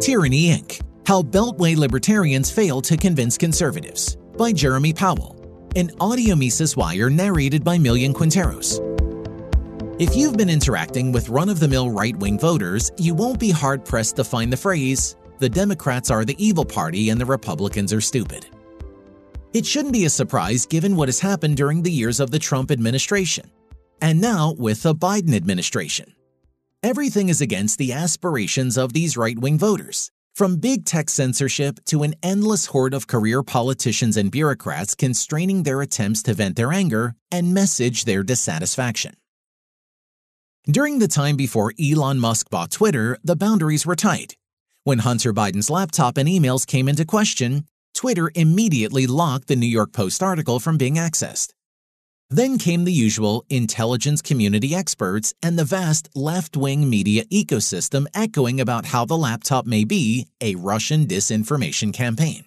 Tyranny, Inc. How Beltway Libertarians Fail to Convince Conservatives by Jeremy Powell, an audiomesis wire narrated by Millian Quinteros. If you've been interacting with run-of-the-mill right-wing voters, you won't be hard-pressed to find the phrase, "The Democrats are the evil party and the Republicans are stupid." It shouldn't be a surprise given what has happened during the years of the Trump administration, and now with the Biden administration. Everything is against the aspirations of these right-wing voters, from big tech censorship to an endless horde of career politicians and bureaucrats constraining their attempts to vent their anger and message their dissatisfaction. During the time before Elon Musk bought Twitter, the boundaries were tight. When Hunter Biden's laptop and emails came into question, Twitter immediately locked the New York Post article from being accessed. Then came the usual intelligence community experts and the vast left-wing media ecosystem echoing about how the laptop may be a Russian disinformation campaign.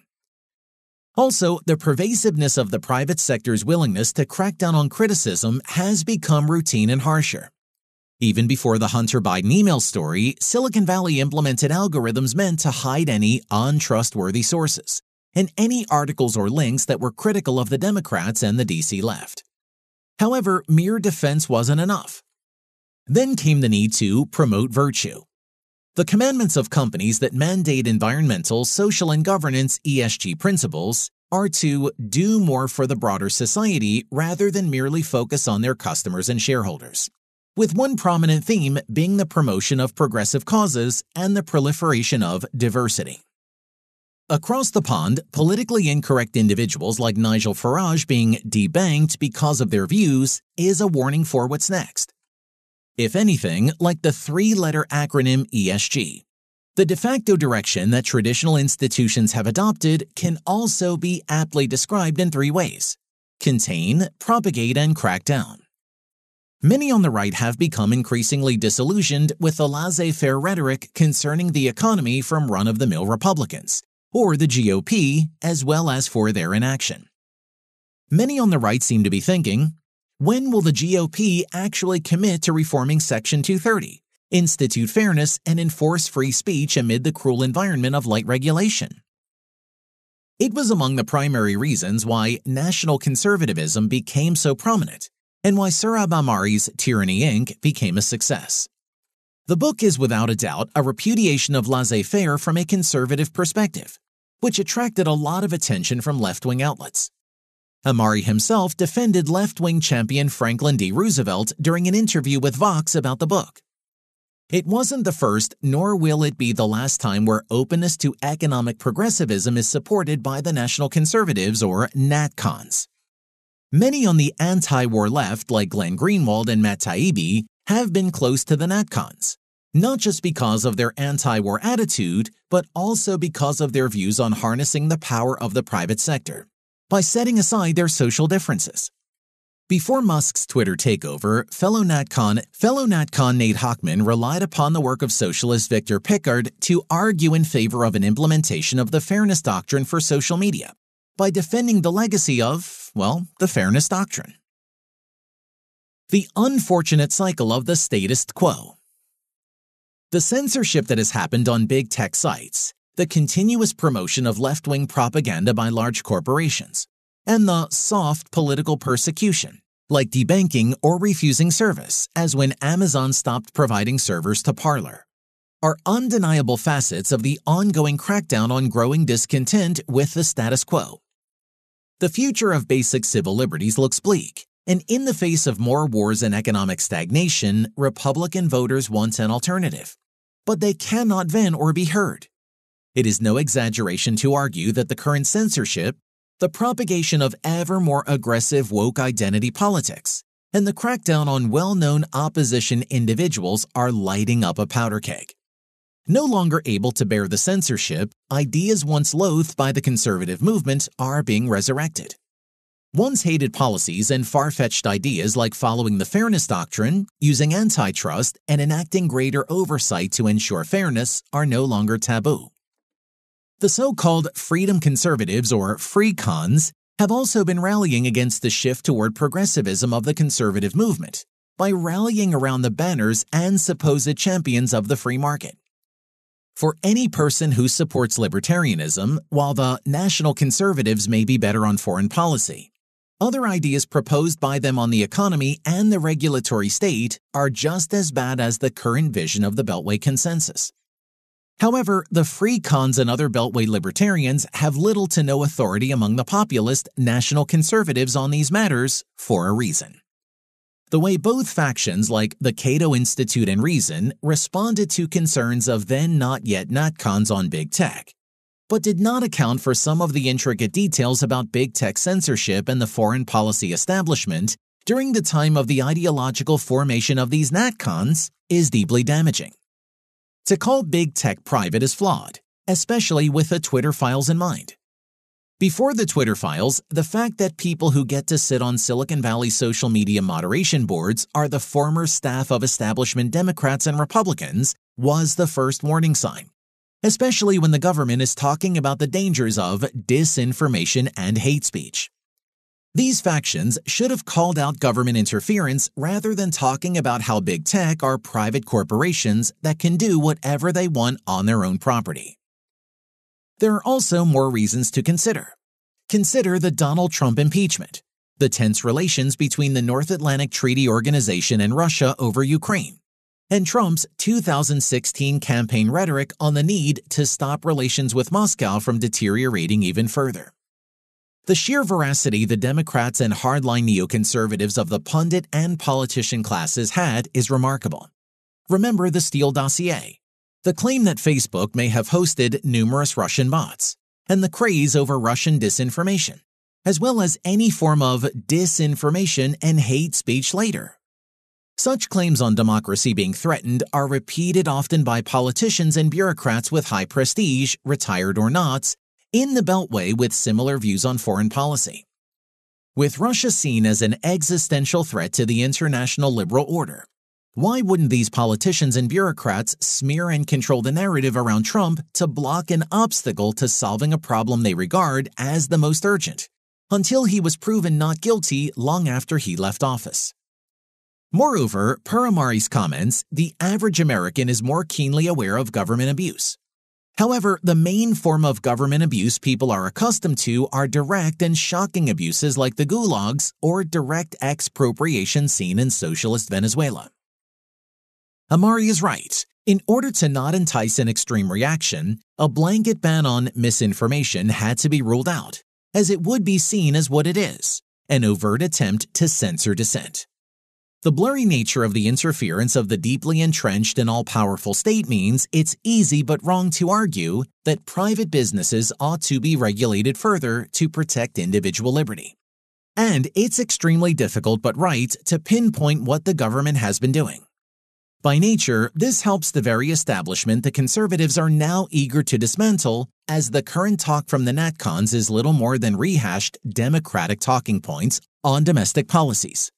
Also, the pervasiveness of the private sector's willingness to crack down on criticism has become routine and harsher. Even before the Hunter Biden email story, Silicon Valley implemented algorithms meant to hide any untrustworthy sources and any articles or links that were critical of the Democrats and the DC left. However, mere defense wasn't enough. Then came the need to promote virtue. The commandments of companies that mandate environmental, social, and governance ESG principles are to do more for the broader society rather than merely focus on their customers and shareholders, with one prominent theme being the promotion of progressive causes and the proliferation of diversity. Across the pond, politically incorrect individuals like Nigel Farage being debanked because of their views is a warning for what's next. If anything, like the three-letter acronym ESG, the de facto direction that traditional institutions have adopted can also be aptly described in three ways: contain, propagate, and crack down. Many on the right have become increasingly disillusioned with the laissez-faire rhetoric concerning the economy from run-of-the-mill Republicans, or the GOP, as well as for their inaction. Many on the right seem to be thinking, when will the GOP actually commit to reforming Section 230, institute fairness, and enforce free speech amid the cruel environment of light regulation? It was among the primary reasons why national conservatism became so prominent and why Sohrab Ahmari's Tyranny, Inc. became a success. The book is without a doubt a repudiation of laissez-faire from a conservative perspective, which attracted a lot of attention from left-wing outlets. Ahmari himself defended left-wing champion Franklin D. Roosevelt during an interview with Vox about the book. It wasn't the first, nor will it be the last time where openness to economic progressivism is supported by the National Conservatives or NatCons. Many on the anti-war left, like Glenn Greenwald and Matt Taibbi, have been close to the NatCons, not just because of their anti-war attitude, but also because of their views on harnessing the power of the private sector by setting aside their social differences. Before Musk's Twitter takeover, fellow NatCon Nate Hockman relied upon the work of socialist Victor Pickard to argue in favor of an implementation of the Fairness Doctrine for social media by defending the legacy of, well, the Fairness Doctrine. The unfortunate cycle of the status quo. The censorship that has happened on big tech sites, the continuous promotion of left-wing propaganda by large corporations, and the soft political persecution, like debanking or refusing service, as when Amazon stopped providing servers to Parler, are undeniable facets of the ongoing crackdown on growing discontent with the status quo. The future of basic civil liberties looks bleak, and in the face of more wars and economic stagnation, Republican voters want an alternative, but they cannot vent or be heard. It is no exaggeration to argue that the current censorship, the propagation of ever more aggressive woke identity politics, and the crackdown on well-known opposition individuals are lighting up a powder keg. No longer able to bear the censorship, ideas once loathed by the conservative movement are being resurrected. Once hated policies and far-fetched ideas like following the Fairness Doctrine, using antitrust, and enacting greater oversight to ensure fairness are no longer taboo. The so-called freedom conservatives, or free cons, have also been rallying against the shift toward progressivism of the conservative movement by rallying around the banners and supposed champions of the free market. for any person who supports libertarianism, while the National Conservatives may be better on foreign policy. Other ideas proposed by them on the economy and the regulatory state are just as bad as the current vision of the Beltway consensus. However, the free cons and other Beltway libertarians have little to no authority among the populist National Conservatives on these matters for a reason. The way both factions, like the Cato Institute and Reason, responded to concerns of then-not-yet-not-cons on big tech, but did not account for some of the intricate details about big tech censorship and the foreign policy establishment during the time of the ideological formation of these NatCons, is deeply damaging. To call big tech private is flawed, especially with the Twitter files in mind. Before the Twitter files, the fact that people who get to sit on Silicon Valley social media moderation boards are the former staff of establishment Democrats and Republicans was the first warning sign, especially when the government is talking about the dangers of disinformation and hate speech. These factions should have called out government interference rather than talking about how big tech are private corporations that can do whatever they want on their own property. There are also more reasons to consider. Consider the Donald Trump impeachment, the tense relations between the North Atlantic Treaty Organization and Russia over Ukraine, and Trump's 2016 campaign rhetoric on the need to stop relations with Moscow from deteriorating even further. The sheer veracity the Democrats and hardline neoconservatives of the pundit and politician classes had is remarkable. Remember the Steele dossier, the claim that Facebook may have hosted numerous Russian bots, and the craze over Russian disinformation, as well as any form of disinformation and hate speech later. Such claims on democracy being threatened are repeated often by politicians and bureaucrats with high prestige, retired or not, in the Beltway with similar views on foreign policy. With Russia seen as an existential threat to the international liberal order, why wouldn't these politicians and bureaucrats smear and control the narrative around Trump to block an obstacle to solving a problem they regard as the most urgent, until he was proven not guilty long after he left office? Moreover, per Ahmari's comments, the average American is more keenly aware of government abuse. However, the main form of government abuse people are accustomed to are direct and shocking abuses like the gulags or direct expropriation seen in socialist Venezuela. Ahmari is right. In order to not entice an extreme reaction, a blanket ban on misinformation had to be ruled out, as it would be seen as what it is, an overt attempt to censor dissent. The blurry nature of the interference of the deeply entrenched and all-powerful state means it's easy but wrong to argue that private businesses ought to be regulated further to protect individual liberty. And it's extremely difficult but right to pinpoint what the government has been doing. By nature, this helps the very establishment the conservatives are now eager to dismantle, as the current talk from the NatCons is little more than rehashed Democratic talking points on domestic policies.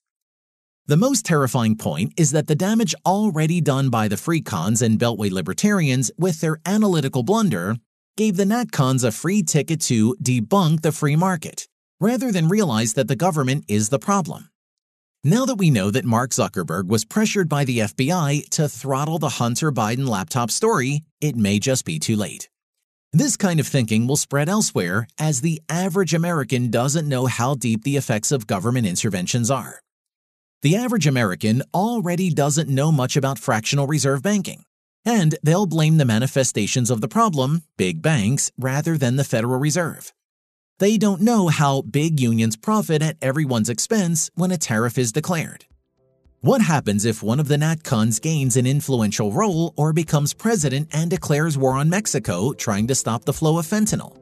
The most terrifying point is that the damage already done by the free cons and Beltway libertarians with their analytical blunder gave the NatCons a free ticket to debunk the free market, rather than realize that the government is the problem. Now that we know that Mark Zuckerberg was pressured by the FBI to throttle the Hunter Biden laptop story, it may just be too late. This kind of thinking will spread elsewhere, as the average American doesn't know how deep the effects of government interventions are. The average American already doesn't know much about fractional reserve banking, and they'll blame the manifestations of the problem, big banks, rather than the Federal Reserve. They don't know how big unions profit at everyone's expense when a tariff is declared. What happens if one of the NatCons gains an influential role or becomes president and declares war on Mexico, trying to stop the flow of fentanyl?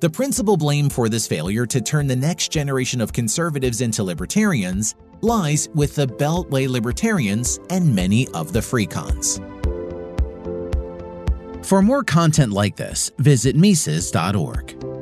The principal blame for this failure to turn the next generation of conservatives into libertarians lies with the Beltway libertarians and many of the free cons. For more content like this, visit Mises.org.